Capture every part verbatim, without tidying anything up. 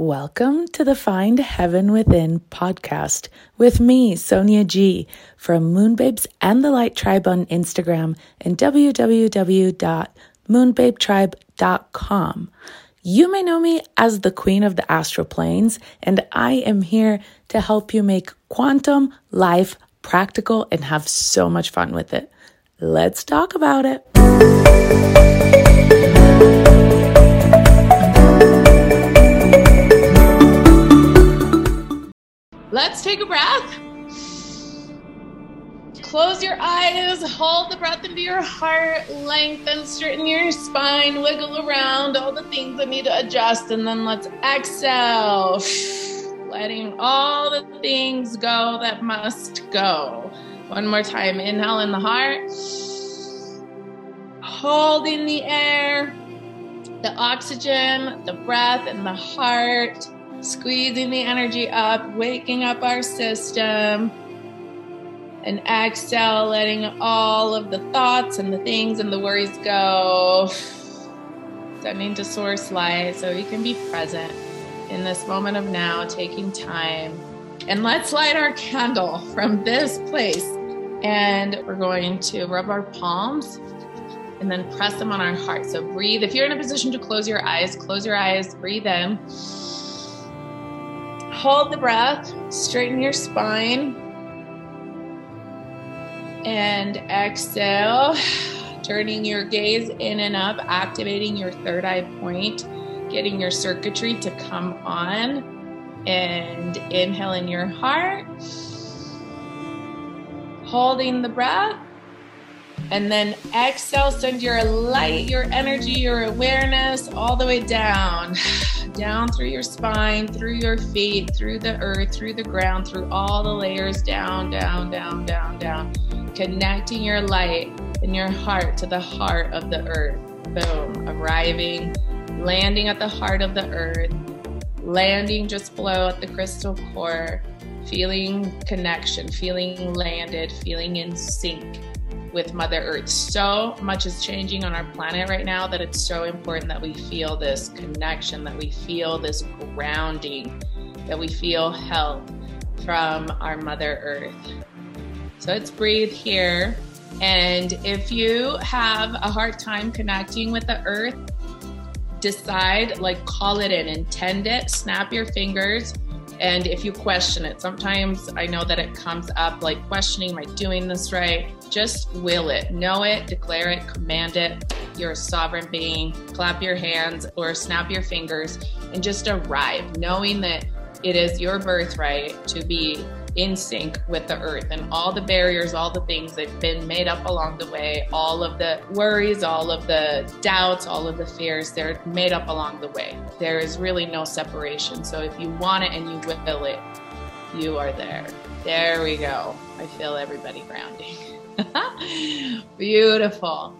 Welcome to the Find Heaven Within podcast with me, Sonia G, from Moon Babes and the Light Tribe on Instagram and w w w dot moon babe tribe dot com. You may know me as the queen of the astral planes, and I am here to help you make quantum life practical and have so much fun with it. Let's talk about it. Let's take a breath. Close your eyes, hold the breath into your heart, lengthen, straighten your spine, wiggle around all the things that need to adjust, and then let's exhale, letting all the things go that must go. One more time, inhale in the heart, holding the air, the oxygen, the breath, and the heart. Squeezing the energy up, waking up our system. And exhale, letting all of the thoughts and the things and the worries go. Sending to source light so you can be present in this moment of now, taking time. And let's light our candle from this place. And we're going to rub our palms and then press them on our heart. So breathe. If you're in a position to close your eyes, close your eyes, breathe in. Hold the breath, straighten your spine, and exhale, turning your gaze in and up, activating your third eye point, getting your circuitry to come on, and inhale in your heart, holding the breath, and then exhale, send your light, your energy, your awareness all the way down. Down through your spine, through your feet, through the earth, through the ground, through all the layers, down, down, down, down, down. Connecting your light and your heart to the heart of the earth. Boom, arriving, landing at the heart of the earth, landing just below at the crystal core, feeling connection, feeling landed, feeling in sync with Mother Earth. So much is changing on our planet right now that it's so important that we feel this connection, that we feel this grounding, that we feel help from our Mother Earth. So let's breathe here. And if you have a hard time connecting with the earth, decide, like call it in, intend it, snap your fingers. And if you question it, sometimes I know that it comes up like questioning, am I doing this right? Just will it, know it, declare it, command it. You're a sovereign being. Clap your hands or snap your fingers and just arrive, knowing that it is your birthright to be in sync with the earth and all the barriers, all the things that have been made up along the way, all of the worries, all of the doubts, all of the fears, they're made up along the way. There is really no separation. So if you want it and you will it, you are there. There we go. I feel everybody grounding. Beautiful.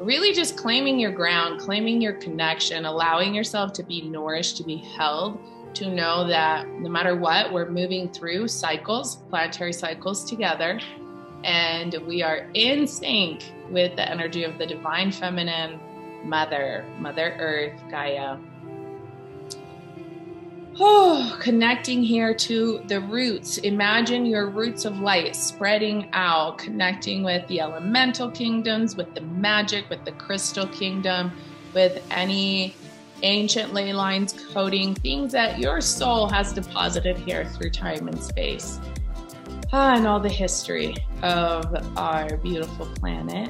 Really just claiming your ground, claiming your connection, allowing yourself to be nourished, to be held, to know that no matter what, we're moving through cycles, planetary cycles together, and we are in sync with the energy of the divine feminine, Mother, Mother Earth, Gaia. Oh, connecting here to the roots. Imagine your roots of light spreading out, connecting with the elemental kingdoms, with the magic, with the crystal kingdom, with any ancient ley lines, coding, things that your soul has deposited here through time and space. Ah, and all the history of our beautiful planet.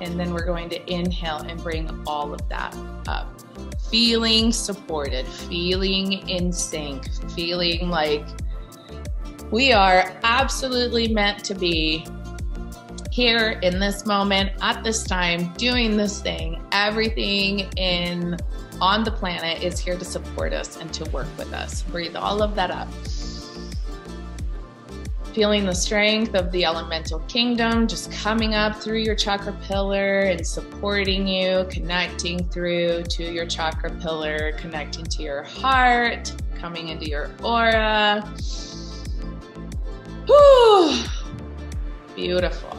And then we're going to inhale and bring all of that up. Feeling supported, feeling in sync, feeling like we are absolutely meant to be here in this moment, at this time, doing this thing. Everything in on the planet is here to support us and to work with us. Breathe all of that up. Feeling the strength of the elemental kingdom just coming up through your chakra pillar and supporting you, connecting through to your chakra pillar, connecting to your heart, coming into your aura. Whew. Beautiful.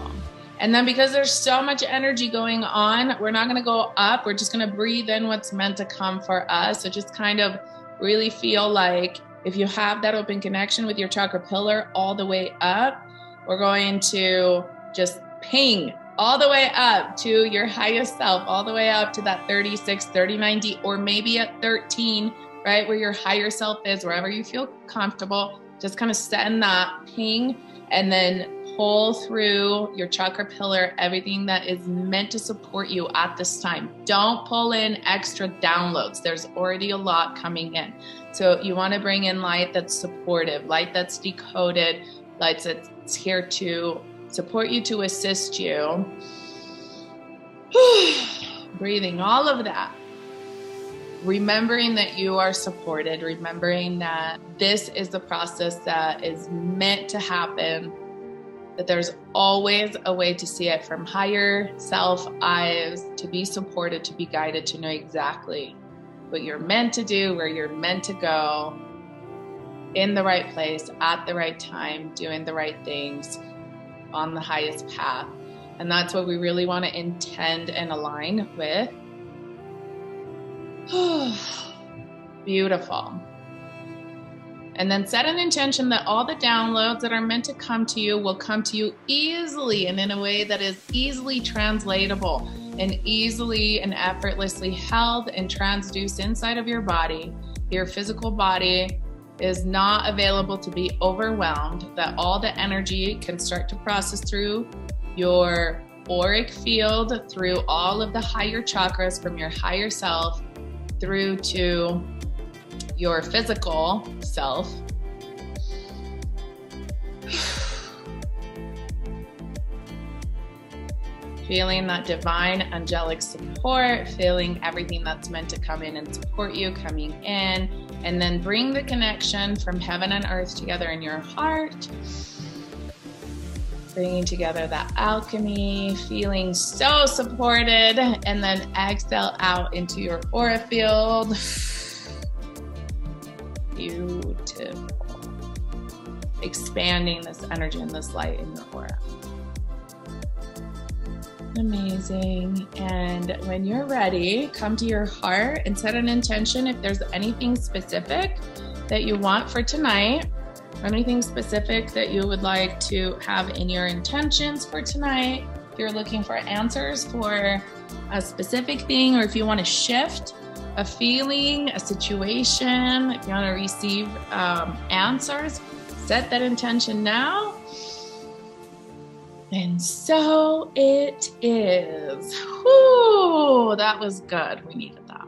And then because there's so much energy going on, we're not going to go up. We're just going to breathe in what's meant to come for us. So just kind of really feel like if you have that open connection with your chakra pillar all the way up, we're going to just ping all the way up to your highest self, all the way up to that thirty-six, thirty-nine D, or maybe at thirteen, right? Where your higher self is, wherever you feel comfortable, just kind of set in that ping and then pull through your chakra pillar, everything that is meant to support you at this time. Don't pull in extra downloads. There's already a lot coming in. So you want to bring in light that's supportive, light that's decoded, light that's here to support you, to assist you. Breathing all of that. Remembering that you are supported, remembering that this is the process that is meant to happen, that there's always a way to see it from higher self eyes, to be supported, to be guided, to know exactly what you're meant to do, where you're meant to go, in the right place, at the right time, doing the right things, on the highest path. And that's what we really want to intend and align with. Beautiful. And then set an intention that all the downloads that are meant to come to you will come to you easily and in a way that is easily translatable and easily and effortlessly held and transduced inside of your body. Your physical body is not available to be overwhelmed, that all the energy can start to process through your auric field, through all of the higher chakras, from your higher self through to your physical self. Feeling that divine angelic support, feeling everything that's meant to come in and support you coming in, and then bring the connection from heaven and earth together in your heart. Bringing together that alchemy, feeling so supported, and then exhale out into your aura field. Beautiful. Expanding this energy and this light in your aura. Amazing. And when you're ready, come to your heart and set an intention. If there's anything specific that you want for tonight, anything specific that you would like to have in your intentions for tonight, if you're looking for answers for a specific thing, or if you want to shift a feeling, a situation, if you want to receive um, answers, set that intention now. And so it is. Whew, that was good. We needed that.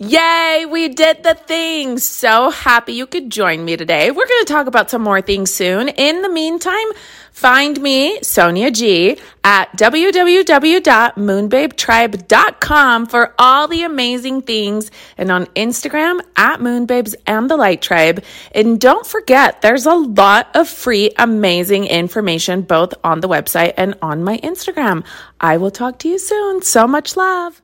Yay, we did the thing. So happy you could join me today. We're going to talk about some more things soon. In the meantime, find me, Sonia G, at w w w dot moon babe tribe dot com for all the amazing things, and on Instagram at moonbabes and the light tribe. And don't forget, there's a lot of free, amazing information both on the website and on my Instagram. I will talk to you soon. So much love.